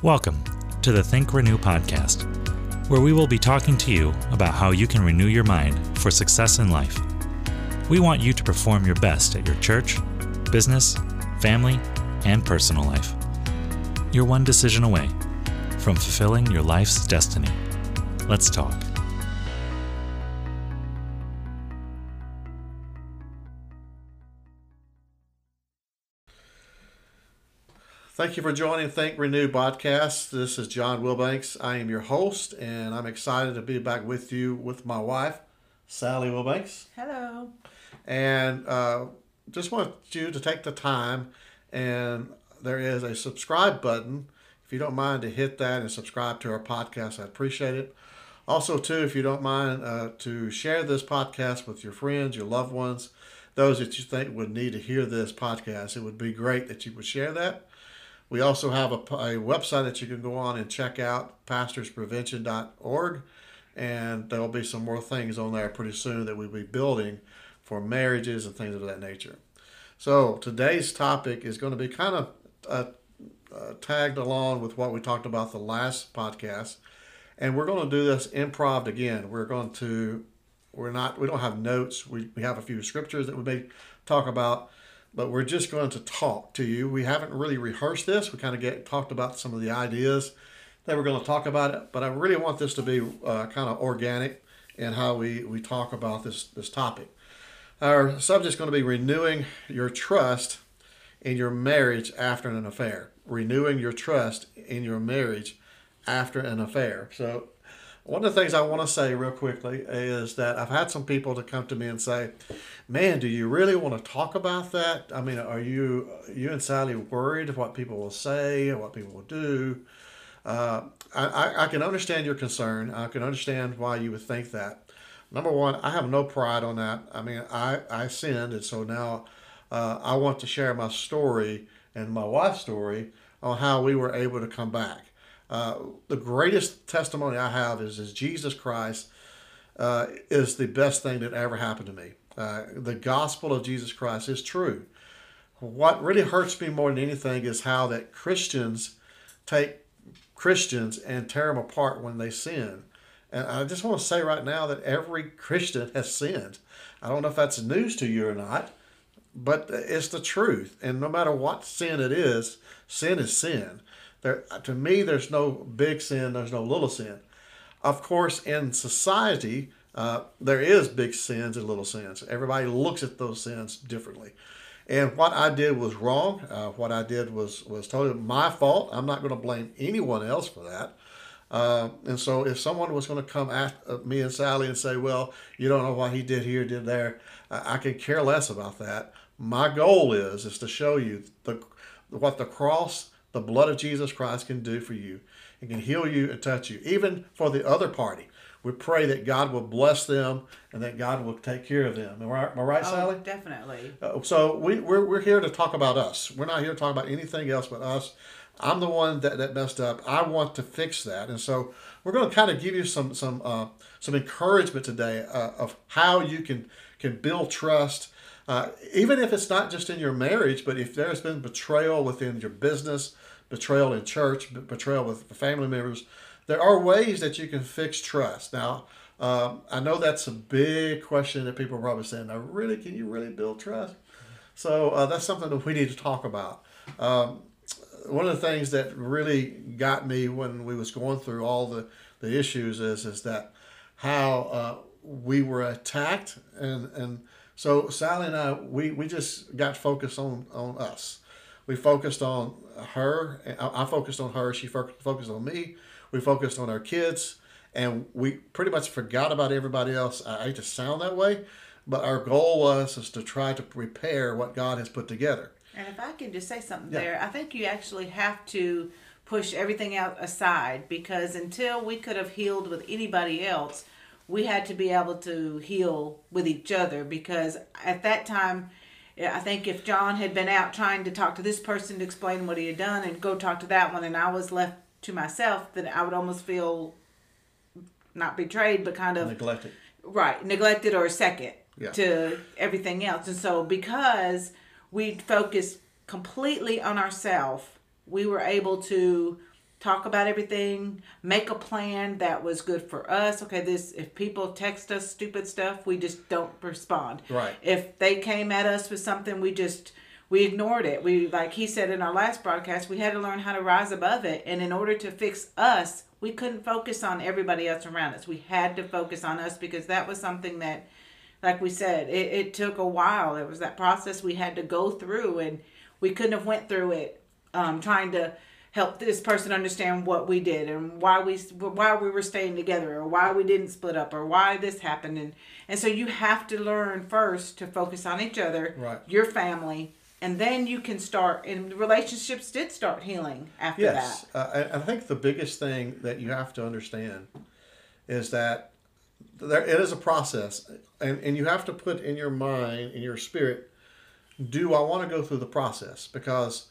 Welcome to the Think Renew podcast, where we will be talking to you about how you can renew your mind for success in life. We want you to perform your best at your church, business, family, and personal life. You're one decision away from fulfilling your life's destiny. Let's talk. Thank you for joining Think Renew podcast. This is John Wilbanks. I am your host, and I'm excited to be back with you with my wife, Sally Wilbanks. Hello. And just want you to take the time, and there is a subscribe button. If you don't mind to hit that and subscribe to our podcast, I appreciate it. Also, too, if you don't mind to share this podcast with your friends, your loved ones, those that you think would need to hear this podcast, it would be great that you would share that. We also have a website that you can go on and check out, pastorsprevention.org, and there will be some more things on there pretty soon that we'll be building for marriages and things of that nature. So today's topic is going to be kind of tagged along with what we talked about the last podcast, and we're going to do this improv again. We don't have notes. We have a few scriptures that we may talk about. But we're just going to talk to you. We haven't really rehearsed this. We kind of talked about some of the ideas that we're going to talk about it. But I really want this to be kind of organic in how we talk about this topic. Our subject is going to be renewing your trust in your marriage after an affair. Renewing your trust in your marriage after an affair. So one of the things I want to say real quickly is that I've had some people to come to me and say, man, do you really want to talk about that? I mean, are you and Sally worried of what people will say and what people will do? I can understand your concern. I can understand why you would think that. Number one, I have no pride on that. I mean, I sinned, and so now I want to share my story and my wife's story on how we were able to come back. The greatest testimony I have is Jesus Christ is the best thing that ever happened to me. The gospel of Jesus Christ is true. What really hurts me more than anything is how that Christians take Christians and tear them apart when they sin. And I just want to say right now that every Christian has sinned. I don't know if that's news to you or not, but it's the truth. And no matter what sin it is, sin is sin. There, to me, there's no big sin, there's no little sin. Of course, in society, there is big sins and little sins. Everybody looks at those sins differently. And what I did was wrong. What I did was totally my fault. I'm not going to blame anyone else for that. And so if someone was going to come at me and Sally and say, well, you don't know what he did here, did there, I could care less about that. My goal is to show you what the cross, the blood of Jesus Christ can do for you. It can heal you and touch you, even for the other party. We pray that God will bless them and that God will take care of them. Am I right, Sally? Oh, definitely. So we're here to talk about us. We're not here to talk about anything else but us. I'm the one that messed up. I want to fix that. And so we're going to kind of give you some encouragement today of how you can build trust. Even if it's not just in your marriage, but if there's been betrayal within your business, betrayal in church, betrayal with family members, there are ways that you can fix trust. Now, I know that's a big question that people are probably saying, now, really, can you really build trust? So that's something that we need to talk about. One of the things that really got me when we was going through all the issues is that how we were attacked and so Sally and I, we just got focused on us. We focused on her. I focused on her. She focused on me. We focused on our kids. And we pretty much forgot about everybody else. I hate to sound that way, but our goal was to try to repair what God has put together. And if I can just say something there, I think you actually have to push everything aside because until we could have healed with anybody else, we had to be able to heal with each other because at that time, I think if John had been out trying to talk to this person to explain what he had done and go talk to that one and I was left to myself, then I would almost feel not betrayed but kind of... neglected. Right, neglected or second to everything else. And so because we focused completely on ourselves, we were able to talk about everything, make a plan that was good for us. Okay, this, if people text us stupid stuff, we just don't respond. Right. If they came at us with something, we ignored it. We, like he said in our last broadcast, we had to learn how to rise above it. And in order to fix us, we couldn't focus on everybody else around us. We had to focus on us, because that was something that, like we said, it took a while. It was that process we had to go through, and we couldn't have went through it trying to help this person understand what we did and why we were staying together, or why we didn't split up, or why this happened. And so you have to learn first to focus on each other, right, your family, and then you can start, and the relationships did start healing after that. Yes, I think the biggest thing that you have to understand is that it is a process, and you have to put in your mind, in your spirit, do I want to go through the process? Because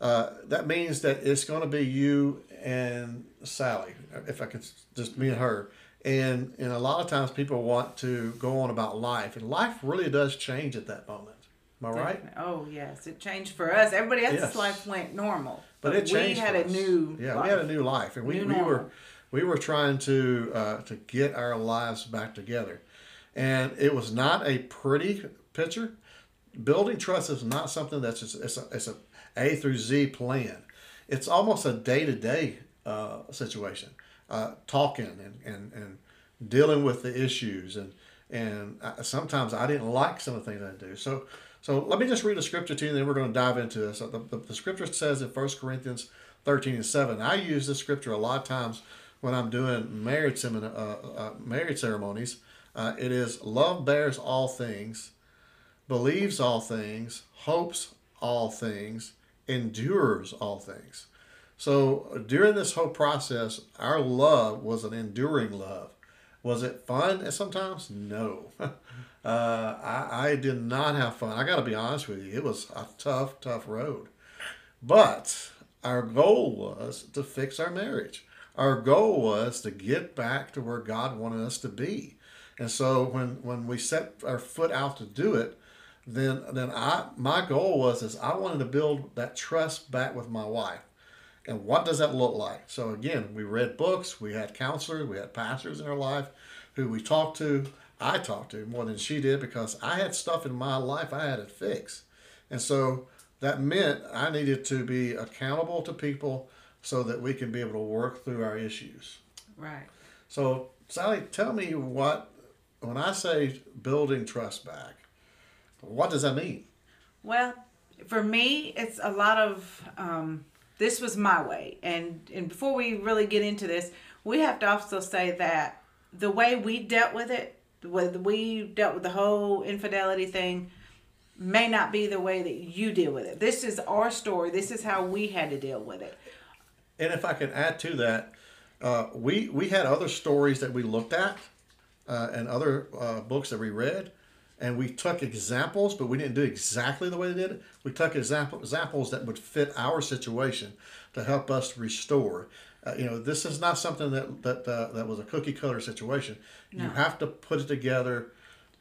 that means that it's going to be you and Sally, if I could, just me and her. And a lot of times people want to go on about life, and life really does change at that moment. Am I right? Oh, yes. It changed for us. Everybody else's life went normal. But it changed. We had a new life. Yeah, we had a new life. And we were trying to get our lives back together. And it was not a pretty picture. Building trust is not something that's just, it's a A through Z plan. It's almost a day-to-day situation. Talking and dealing with the issues. And sometimes I didn't like some of the things I do. So let me just read a scripture to you, and then we're going to dive into this. The scripture says in 1 Corinthians 13 and 7, I use this scripture a lot of times when I'm doing marriage ceremonies. It is, love bears all things, believes all things, hopes all things, endures all things. So during this whole process, our love was an enduring love. Was it fun sometimes? No. I did not have fun. I got to be honest with you. It was a tough, tough road. But our goal was to fix our marriage. Our goal was to get back to where God wanted us to be. And so when we set our foot out to do it, then my goal was I wanted to build that trust back with my wife. And what does that look like? So again, we read books, we had counselors, we had pastors in our life who we talked to. I talked to more than she did, because I had stuff in my life I had to fix. And so that meant I needed to be accountable to people so that we can be able to work through our issues. Right. So Sally, tell me when I say building trust back, what does that mean? Well, for me, it's a lot of... this was my way. And before we really get into this, we have to also say that the way we dealt with it, the whole infidelity thing, may not be the way that you deal with it. This is our story. This is how we had to deal with it. And if I can add to that, we had other stories that we looked at and other books that we read, and we took examples, but we didn't do exactly the way they did it. We took examples that would fit our situation to help us restore. This is not something that was a cookie cutter situation. No. You have to put it together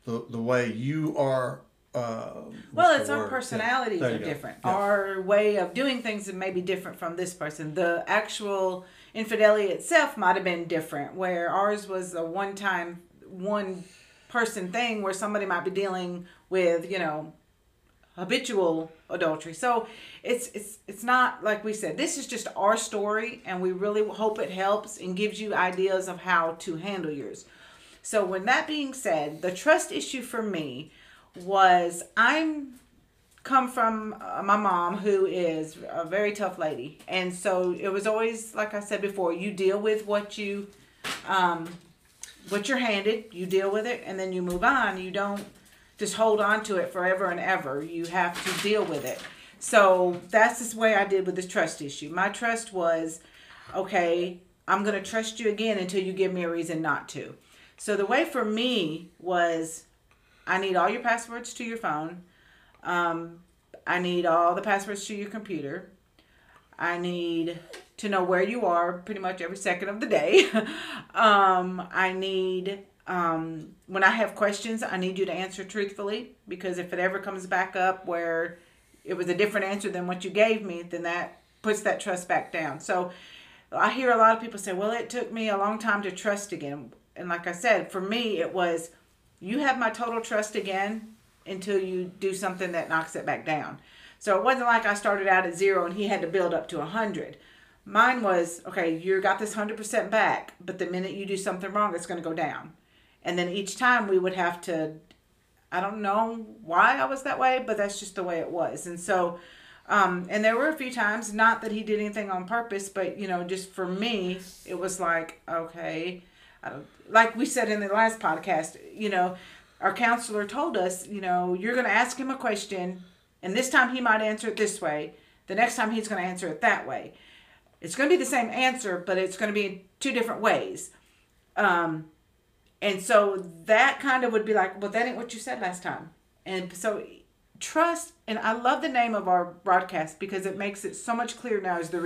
the way you are. It's our personalities are different. Yeah. Our way of doing things may be different from this person. The actual infidelity itself might have been different, where ours was a one-person thing, where somebody might be dealing with habitual adultery. So it's not, like we said, this is just our story, and we really hope it helps and gives you ideas of how to handle yours. So when that being said, the trust issue for me was, I come from my mom, who is a very tough lady, and so it was always, like I said before, you deal with what you're handed, you deal with it, and then you move on. You don't just hold on to it forever and ever. You have to deal with it. So that's this way I did with this trust issue. My trust was, okay, I'm going to trust you again until you give me a reason not to. So the way for me was, I need all your passwords to your phone. I need all the passwords to your computer. I need to know where you are pretty much every second of the day. I need, when I have questions, I need you to answer truthfully, because if it ever comes back up where it was a different answer than what you gave me, then that puts that trust back down. So I hear a lot of people say, well, it took me a long time to trust again. And like I said, for me, it was, you have my total trust again until you do something that knocks it back down. So it wasn't like I started out at 0 and he had to build up to 100. Mine was, okay, you got this 100% back, but the minute you do something wrong, it's going to go down. And then each time we would have to, I don't know why I was that way, but that's just the way it was. And so, and there were a few times, not that he did anything on purpose, but, you know, just for me, it was like, okay, like we said in the last podcast, you know, our counselor told us, you know, you're going to ask him a question, and this time he might answer it this way. The next time he's going to answer it that way. It's going to be the same answer, but it's going to be in two different ways. And so that kind of would be like, well, that ain't what you said last time. And so trust, and I love the name of our broadcast because it makes it so much clearer now, is the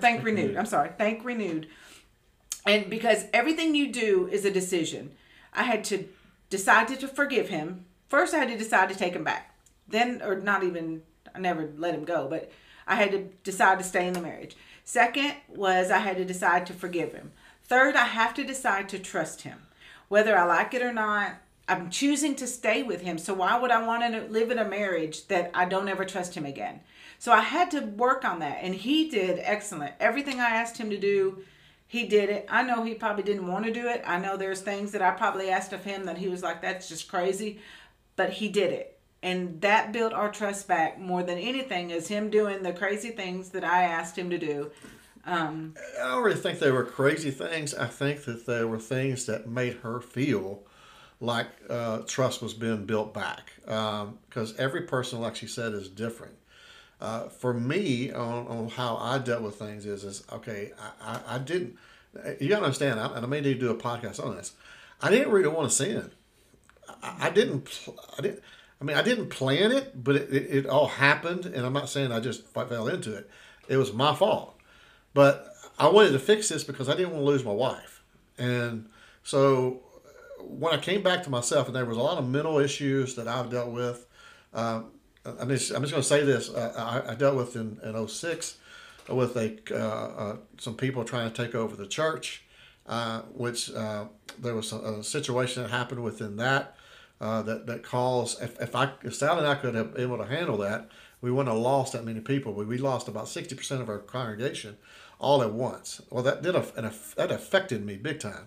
Think Renewed. And because everything you do is a decision. I had to decide to forgive him. First, I had to decide to take him back. Then, or not even, I never let him go, but I had to decide to stay in the marriage. Second was I had to decide to forgive him. Third, I have to decide to trust him. Whether I like it or not, I'm choosing to stay with him. So why would I want to live in a marriage that I don't ever trust him again? So I had to work on that. And he did excellent. Everything I asked him to do, he did it. I know he probably didn't want to do it. I know there's things that I probably asked of him that he was like, that's just crazy. But he did it. And that built our trust back more than anything, is him doing the crazy things that I asked him to do. I don't really think they were crazy things. I think that they were things that made her feel like trust was being built back. Because every person, like she said, is different. For me, on how I dealt with things is okay, I didn't, you got to understand, and I may need to do a podcast on this, I didn't really want to sin. I didn't plan it, but it all happened, and I'm not saying I just fell into it. It was my fault. But I wanted to fix this because I didn't want to lose my wife. And so when I came back to myself, and there was a lot of mental issues that I've dealt with, I'm just going to say this. I dealt with in 06 with some people trying to take over the church, which there was a situation that happened within that. That caused, if Sally and I could have been able to handle that, we wouldn't have lost that many people. We lost about 60% of our congregation all at once. Well, that affected me big time.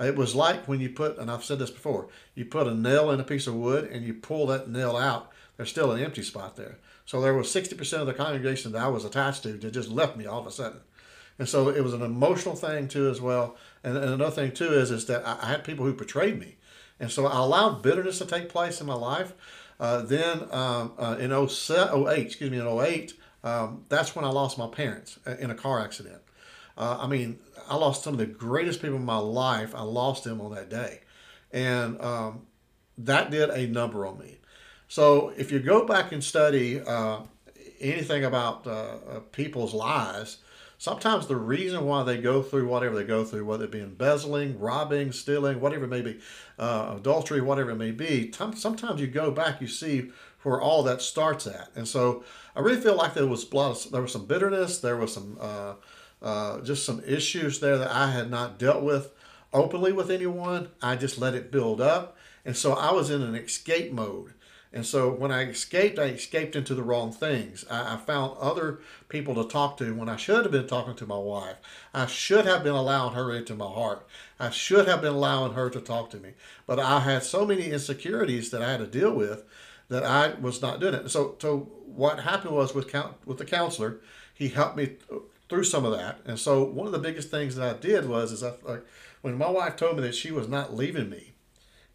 It was like when you put, and I've said this before, you put a nail in a piece of wood and you pull that nail out, there's still an empty spot there. So there was 60% of the congregation that I was attached to that just left me all of a sudden. And so it was an emotional thing too as well. And another thing too is that I had people who betrayed me. And so I allowed bitterness to take place in my life. In 08, that's when I lost my parents in a car accident. I lost some of the greatest people in my life. I lost them on that day. And that did a number on me. So if you go back and study anything about people's lives, sometimes the reason why they go through whatever they go through, whether it be embezzling, robbing, stealing, whatever it may be, adultery, whatever it may be, sometimes you go back, you see where all that starts at. And so I really feel like there was some bitterness, there was some just some issues there that I had not dealt with openly with anyone. I just let it build up. And so I was in an escape mode. And so when I escaped into the wrong things. I found other people to talk to when I should have been talking to my wife. I should have been allowing her into my heart. I should have been allowing her to talk to me. But I had so many insecurities that I had to deal with that I was not doing it. So what happened was with the counselor, he helped me through some of that. And so one of the biggest things that I did was when my wife told me that she was not leaving me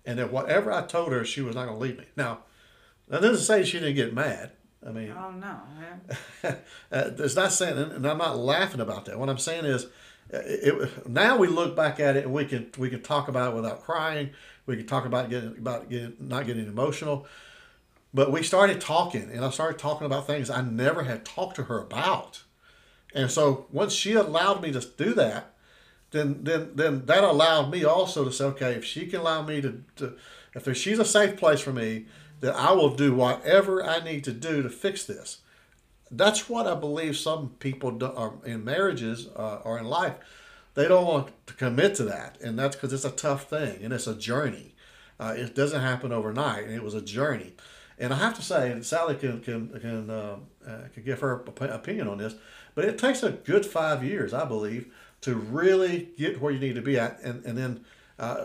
and that whatever I told her, she was not going to leave me. Now, that doesn't say she didn't get mad. I mean, oh no, it's not saying, and I'm not laughing about that. What I'm saying is, now we look back at it and we can talk about it without crying. We can talk about not getting emotional. But we started talking, and I started talking about things I never had talked to her about. And so once she allowed me to do that, then that allowed me also to say, okay, if she can allow me to if she's a safe place for me, that I will do whatever I need to do to fix this. That's what I believe some people do, are in marriages or in life. They don't want to commit to that, and that's because it's a tough thing, and it's a journey. It doesn't happen overnight, and it was a journey. And I have to say, and Sally can give her opinion on this, but it takes a good 5 years, I believe, to really get where you need to be at, and then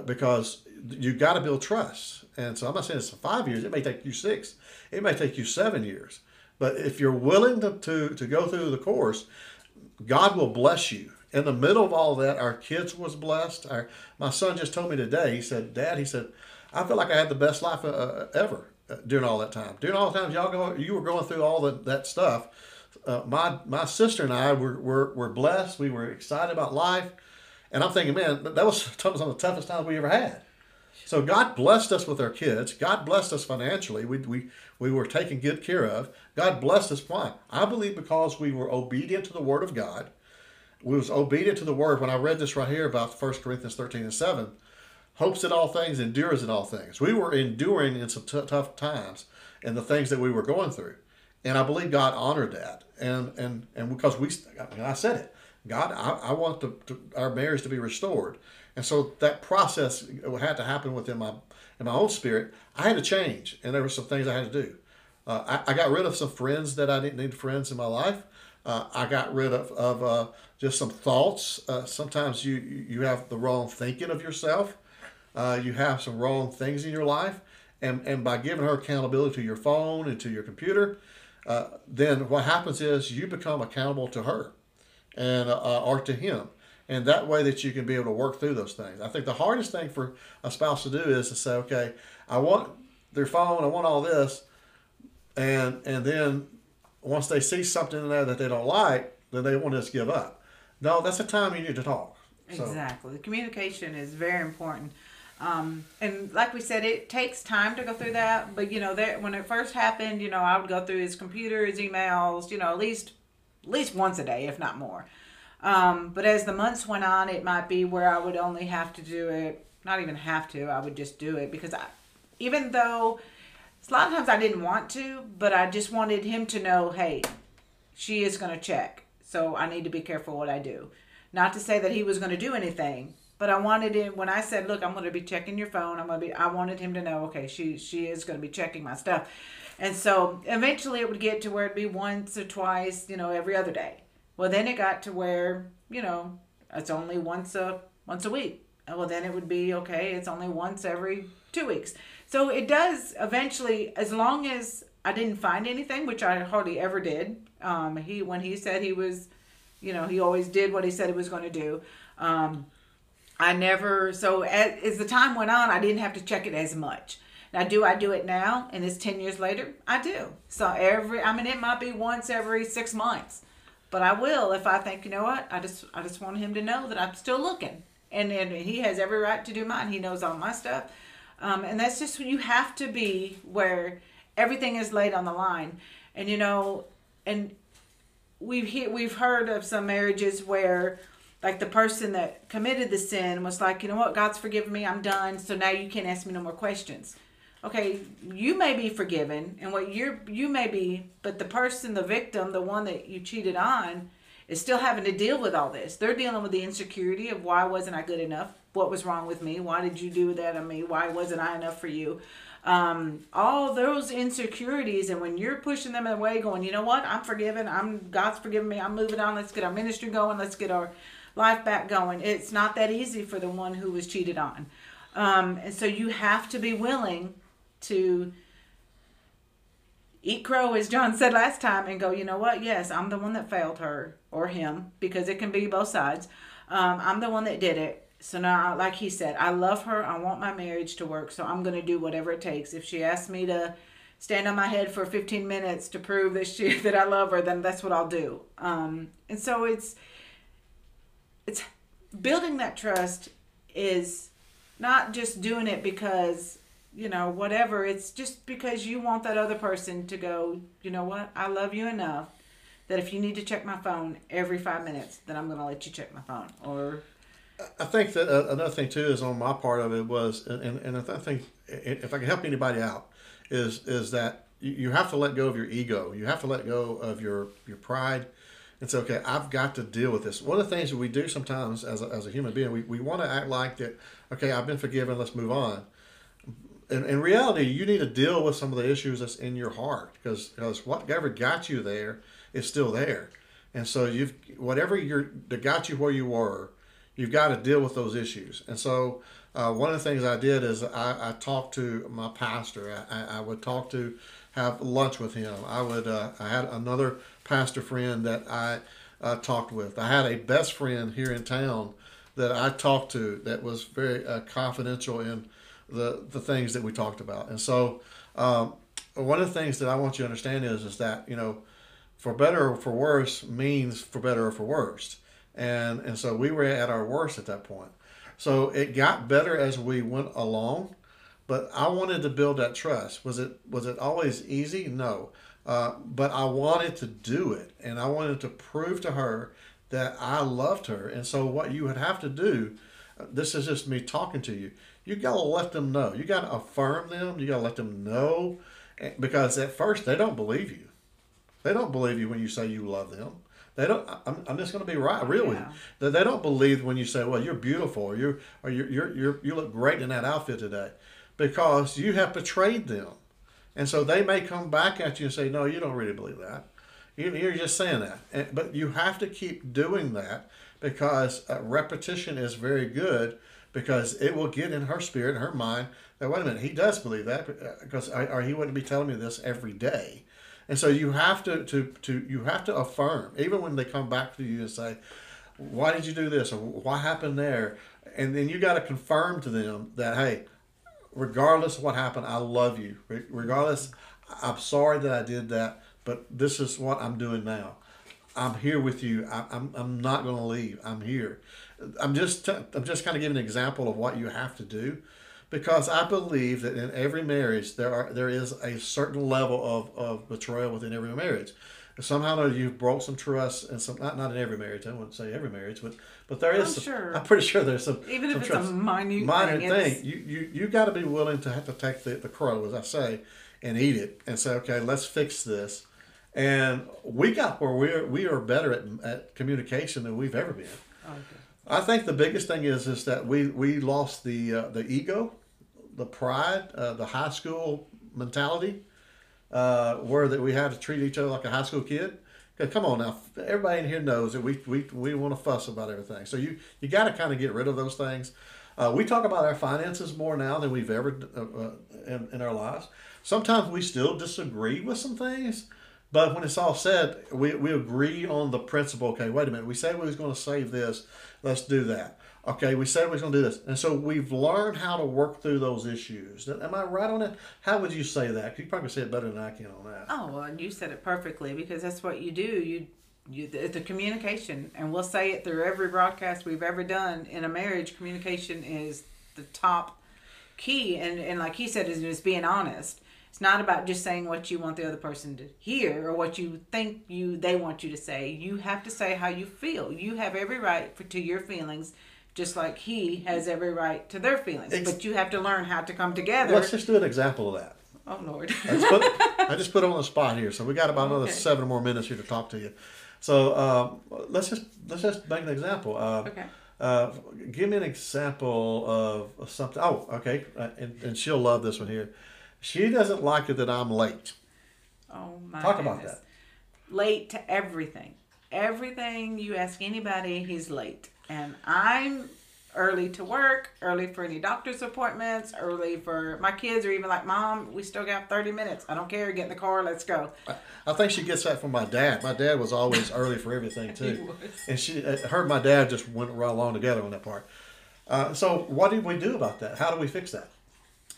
because you've got to build trust. And so I'm not saying it's 5 years. It may take you 6. It may take you 7 years. But if you're willing to go through the course, God will bless you. In the middle of all that, our kids was blessed. My son just told me today, he said, Dad, he said, I feel like I had the best life ever during all that time. During all the times you were going through all that stuff, my sister and I were blessed. We were excited about life. And I'm thinking, man, that was some of the toughest times we ever had. So God blessed us with our kids. God blessed us financially. We were taken good care of. God blessed us. Why? I believe because we were obedient to the Word of God. We was obedient to the Word. When I read this right here about 1 Corinthians 13 and 7, hopes in all things, endures in all things. We were enduring in some tough times and the things that we were going through. And I believe God honored that. And because I said it, God, I want our marriage to be restored. And so that process had to happen within my own spirit. I had to change, and there were some things I had to do. I got rid of some friends that I didn't need friends in my life. I got rid of just some thoughts. Sometimes you have the wrong thinking of yourself. You have some wrong things in your life. And by giving her accountability to your phone and to your computer, then what happens is you become accountable to her and or to him. And that way that you can be able to work through those things. I think the hardest thing for a spouse to do is to say, okay, I want their phone, I want all this. And then once they see something in there that they don't like, then they want to just give up. No, that's the time you need to talk. So. Exactly. The communication is very important. And like we said, it takes time to go through that. But, when it first happened, I would go through his computer, his emails, at least once a day, if not more. But as the months went on, it might be where I would only have to do it, not even have to, I would just do it because even though a lot of times I didn't want to, but I just wanted him to know, hey, she is going to check. So I need to be careful what I do. Not to say that he was going to do anything, but I wanted him, when I said, look, I'm going to be checking your phone. I wanted him to know, okay, she is going to be checking my stuff. And so eventually it would get to where it'd be once or twice, every other day. Well, then it got to where, it's only once a week. Well, then it would be, okay, it's only once every 2 weeks. So it does eventually, as long as I didn't find anything, which I hardly ever did. When he said he was, he always did what he said he was going to do. As the time went on, I didn't have to check it as much. Now, do I do it now? And it's 10 years later, I do. So it might be once every 6 months. But I will if I think, I just want him to know that I'm still looking. And he has every right to do mine. He knows all my stuff. And that's just when you have to be where everything is laid on the line. And, and we've heard of some marriages where, like, the person that committed the sin was like, you know what, God's forgiven me, I'm done, so now you can't ask me no more questions. Okay, you may be forgiven, and what you may be, but the person, the victim, the one that you cheated on, is still having to deal with all this. They're dealing with the insecurity of why wasn't I good enough? What was wrong with me? Why did you do that to me? Why wasn't I enough for you? All those insecurities, and when you're pushing them away, going, you know what? I'm forgiven. God's forgiven me. I'm moving on. Let's get our ministry going. Let's get our life back going. It's not that easy for the one who was cheated on, and so you have to be willing to eat crow, as John said last time, and go, you know what, yes, I'm the one that failed her or him, because it can be both sides. I'm the one that did it. So now, like he said, I love her. I want my marriage to work, so I'm going to do whatever it takes. If she asks me to stand on my head for 15 minutes to prove that I love her, then that's what I'll do. And so it's building that trust is not just doing it because whatever, it's just because you want that other person to go, you know what, I love you enough that if you need to check my phone every 5 minutes, then I'm going to let you check my phone. Or I think that another thing too is on my part of it was, and I think if I can help anybody out, is that you have to let go of your ego. You have to let go of your pride. It's okay, I've got to deal with this. One of the things that we do sometimes as a human being, we want to act like that, okay, I've been forgiven, let's move on. In reality, you need to deal with some of the issues that's in your heart, because whatever got you there is still there. And so that got you where you were, you've got to deal with those issues. And so one of the things I did is I talked to my pastor. I would talk to, have lunch with him. I had another pastor friend that I talked with. I had a best friend here in town that I talked to that was very confidential in the things that we talked about. And so one of the things that I want you to understand is that, you know, for better or for worse means for better or for worse. And so we were at our worst at that point. So it got better as we went along, but I wanted to build that trust. Was it always easy? No. But I wanted to do it, and I wanted to prove to her that I loved her. And so what you would have to do, this is just me talking to you, you got to let them know. You got to affirm them. You got to let them know, because at first they don't believe you. They don't believe you when you say you love them. They don't. I'm just going to be real with you. They don't believe when you say, "Well, you're beautiful," or you look great in that outfit today," because you have betrayed them, and so they may come back at you and say, "No, you don't really believe that. You're just saying that." But you have to keep doing that, because repetition is very good, because it will get in her spirit, in her mind, that wait a minute, he does believe that, because or he wouldn't be telling me this every day. And so you have to affirm, even when they come back to you and say, "Why did you do this?" or "What happened there?" And then you got to confirm to them that, hey, regardless of what happened, I love you. Regardless, I'm sorry that I did that, but this is what I'm doing now. I'm here with you. I'm not going to leave. I'm here. I'm just kind of giving an example of what you have to do. Because I believe that in every marriage, there is a certain level of betrayal within every marriage. And somehow you've broke some trust, and some not in every marriage. I wouldn't say every marriage, but there is. I'm pretty sure there's some. Even if it's a minor thing, you got to be willing to have to take the crow, as I say, and eat it, and say, okay, let's fix this. And we got where we are better at communication than we've ever been. Oh, okay. I think the biggest thing is that we lost the ego, the pride, the high school mentality, where that we had to treat each other like a high school kid. Come on now, everybody in here knows that we want to fuss about everything. So you got to kind of get rid of those things. We talk about our finances more now than we've ever in our lives. Sometimes we still disagree with some things, but when it's all said, we agree on the principle. Okay, wait a minute. We said we was going to save this. Let's do that. Okay, we said we was going to do this. And so we've learned how to work through those issues. Am I right on that? How would you say that? You probably say it better than I can on that. Oh, well, you said it perfectly, because that's what you do. The communication, and we'll say it through every broadcast we've ever done in a marriage, communication is the top key. And like he said, is just being honest. It's not about just saying what you want the other person to hear or what you think they want you to say. You have to say how you feel. You have every right to your feelings, just like he has every right to their feelings. But you have to learn how to come together. Let's just do an example of that. Oh, Lord. I just put it on the spot here. So we got about another 7 more minutes here to talk to you. So let's just make an example. Okay. Give me an example of something. Oh, okay. And she'll love this one here. She doesn't like it that I'm late. Oh, my Talk goodness. About that. Late to everything. Everything you ask anybody, he's late. And I'm early to work, early for any doctor's appointments, early for my kids, or even like, Mom, we still got 30 minutes. I don't care. Get in the car. Let's go. I think she gets that from my dad. My dad was always early for everything, too. He was. And her and my dad just went right along together on that part. So what did we do about that? How do we fix that?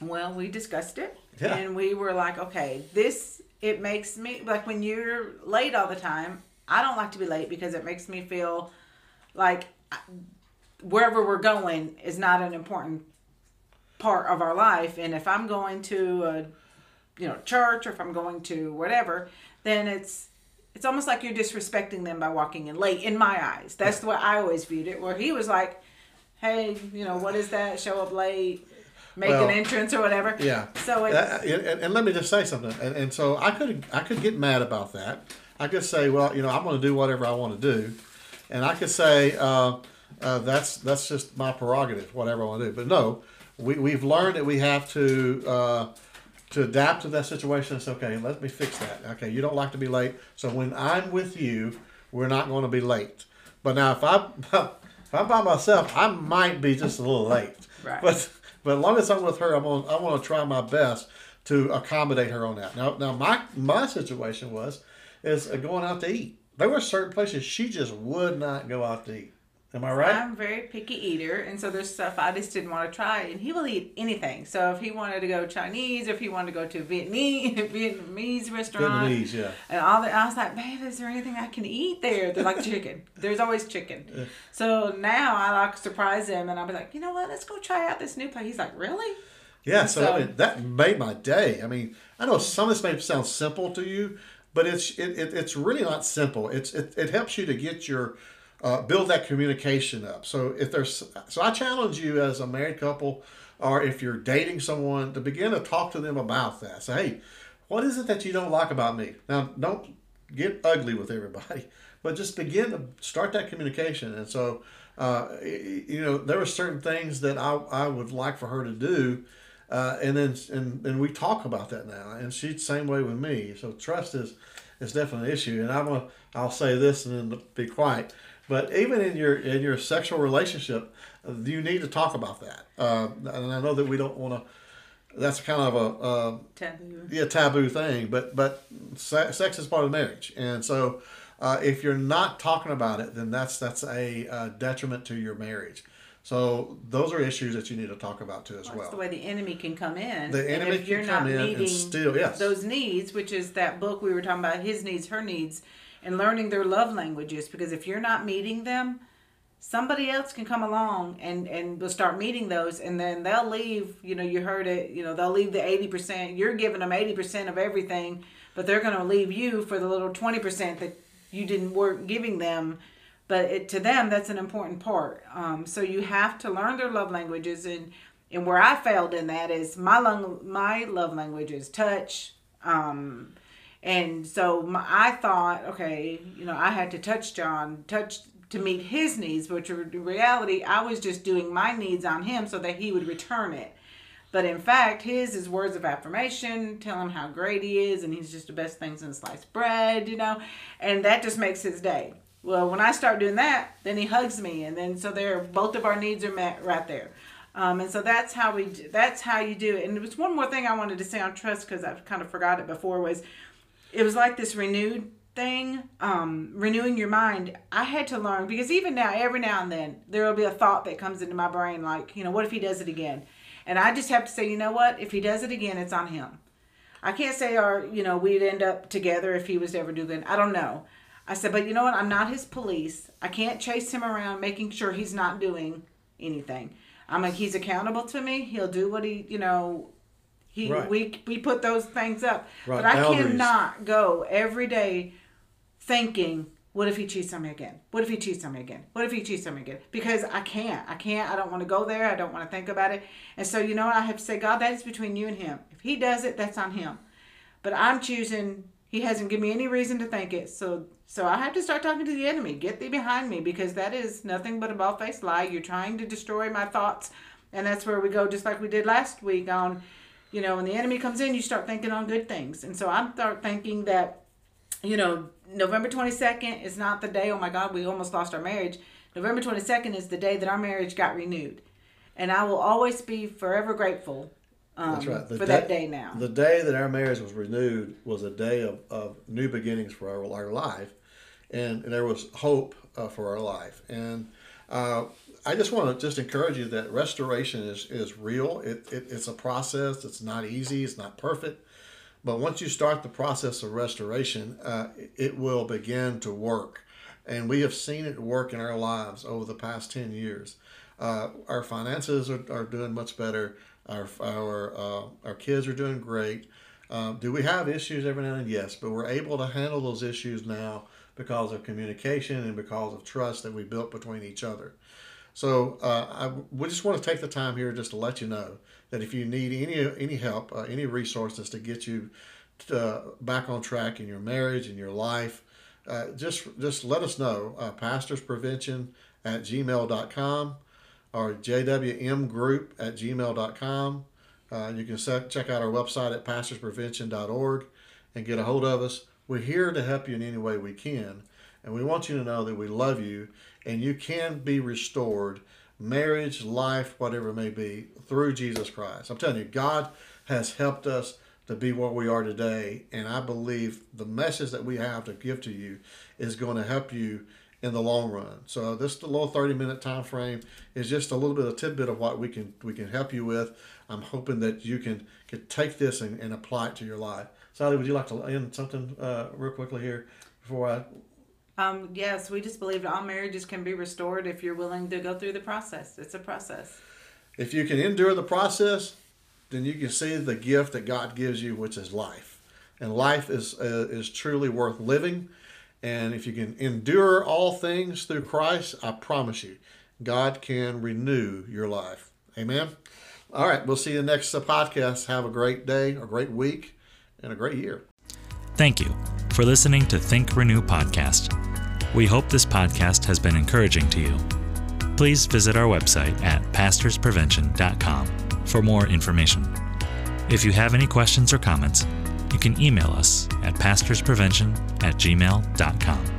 Well, we discussed it. Yeah. And we were like, okay, it makes me, like when you're late all the time, I don't like to be late because it makes me feel like wherever we're going is not an important part of our life. And if I'm going to church, or if I'm going to whatever, then it's almost like you're disrespecting them by walking in late, in my eyes. That's the way I always viewed it, where he was like, hey, what is that? Show up late. make an entrance or whatever. Yeah. So it's... And let me just say something. And so I could get mad about that. I could say, well, you know, I'm going to do whatever I want to do, and I could say that's just my prerogative, whatever I want to do. But no, we've learned that we have to adapt to that situation. It's okay. Let me fix that. Okay, you don't like to be late, so when I'm with you, we're not going to be late. But now, if I'm by myself, I might be just a little late. Right. But as long as I'm with her, I want to try my best to accommodate her on that. Now my situation was going out to eat. There were certain places she just would not go out to eat. Am I right? I'm a very picky eater, and so there's stuff I just didn't want to try, and he will eat anything. So if he wanted to go Chinese, if he wanted to go to a Vietnamese restaurant. Vietnamese, yeah. And all that, I was like, babe, is there anything I can eat there? They're like, chicken. There's always chicken. Yeah. So now I like surprise him, and I'll be like, you know what, let's go try out this new place. He's like, really? Yeah, so I mean, that made my day. I mean, I know some of this may sound simple to you, but it's really not simple. It helps you to get your... build that communication up. So I challenge you as a married couple, or if you're dating someone, to begin to talk to them about that. Say, hey, what is it that you don't like about me? Now, don't get ugly with everybody, but just begin to start that communication. And so, you know, there were certain things that I would like for her to do, and we talk about that now. And she's the same way with me. So trust is definitely an issue. And I'll say this and then be quiet. But even in your sexual relationship, you need to talk about that. And I know that we don't want to. That's kind of a taboo. Yeah, taboo thing. But sex is part of marriage, and so if you're not talking about it, then that's a detriment to your marriage. So those are issues that you need to talk about too, as well. That's the way the enemy can come in. The enemy can come in and steal. Yes. Those needs, which is that book we were talking about, His Needs, Her Needs. And learning their love languages, because if you're not meeting them, somebody else can come along and will start meeting those, and then they'll leave. You know, you heard it. You know, they'll leave the 80%. You're giving them 80% of everything, but they're going to leave you for the little 20% that you didn't work giving them. But to them, that's an important part. So you have to learn their love languages, and where I failed in that is my love language is touch. And so I thought, okay, you know, I had to touch John, to meet his needs, which in reality, I was just doing my needs on him so that he would return it. But in fact, his is words of affirmation, tell him how great he is, and he's just the best things in sliced bread, you know, and that just makes his day. Well, when I start doing that, then he hugs me, and then so there, both of our needs are met right there. And so that's how you do it. And it was one more thing I wanted to say on trust, because I've kind of forgot it before, was... It was like this renewed thing, renewing your mind. I had to learn, because even now, every now and then, there will be a thought that comes into my brain like, you know, what if he does it again? And I just have to say, you know what? If he does it again, it's on him. I can't say, you know, we'd end up together if he was to ever do that. I don't know. I said, but you know what? I'm not his police. I can't chase him around making sure he's not doing anything. I'm like, he's accountable to me. He'll do what he, you know... Right. We put those things up. Right. But I cannot go every day thinking, what if he cheats on me again? What if he cheats on me again? What if he cheats on me again? Because I can't. I don't want to go there. I don't want to think about it. And so, you know, I have to say, God, that is between you and him. If he does it, that's on him. But I'm choosing, he hasn't given me any reason to think it. So I have to start talking to the enemy. Get thee behind me, because that is nothing but a bald-faced lie. You're trying to destroy my thoughts. And that's where we go, just like we did last week on... You know, when the enemy comes in, you start thinking on good things. And so I start thinking that, you know, November 22nd is not the day, oh my God, we almost lost our marriage. November 22nd is the day that our marriage got renewed. And I will always be forever grateful for that day now. The day that our marriage was renewed was a day of new beginnings for our life. And there was hope for our life. And I just want to just encourage you that restoration is real. It's a process. It's not easy. It's not perfect. But once you start the process of restoration, it will begin to work. And we have seen it work in our lives over the past 10 years. Our finances are doing much better. Our kids are doing great. Do we have issues every now and then? Yes, but we're able to handle those issues now because of communication and because of trust that we built between each other. So we just want to take the time here just to let you know that if you need any help, any resources to get you back on track in your marriage, in your life, just let us know. pastorsprevention@gmail.com or jwmgroup@gmail.com. You can check out our website at pastorsprevention.org and get a hold of us. We're here to help you in any way we can. And we want you to know that we love you and you can be restored, marriage, life, whatever it may be, through Jesus Christ. I'm telling you, God has helped us to be what we are today. And I believe the message that we have to give to you is going to help you in the long run. So this little 30-minute time frame is just a little bit of tidbit of what we can help you with. I'm hoping that you can take this and apply it to your life. Sally, would you like to end something real quickly here before I... Yes, we just believe all marriages can be restored if you're willing to go through the process. It's a process. If you can endure the process, then you can see the gift that God gives you, which is life. And life is truly worth living. And if you can endure all things through Christ, I promise you, God can renew your life. Amen? All right, we'll see you next podcast. Have a great day, a great week, and a great year. Thank you for listening to Think Renew Podcast. We hope this podcast has been encouraging to you. Please visit our website at pastorsprevention.com for more information. If you have any questions or comments, you can email us at pastorsprevention@gmail.com.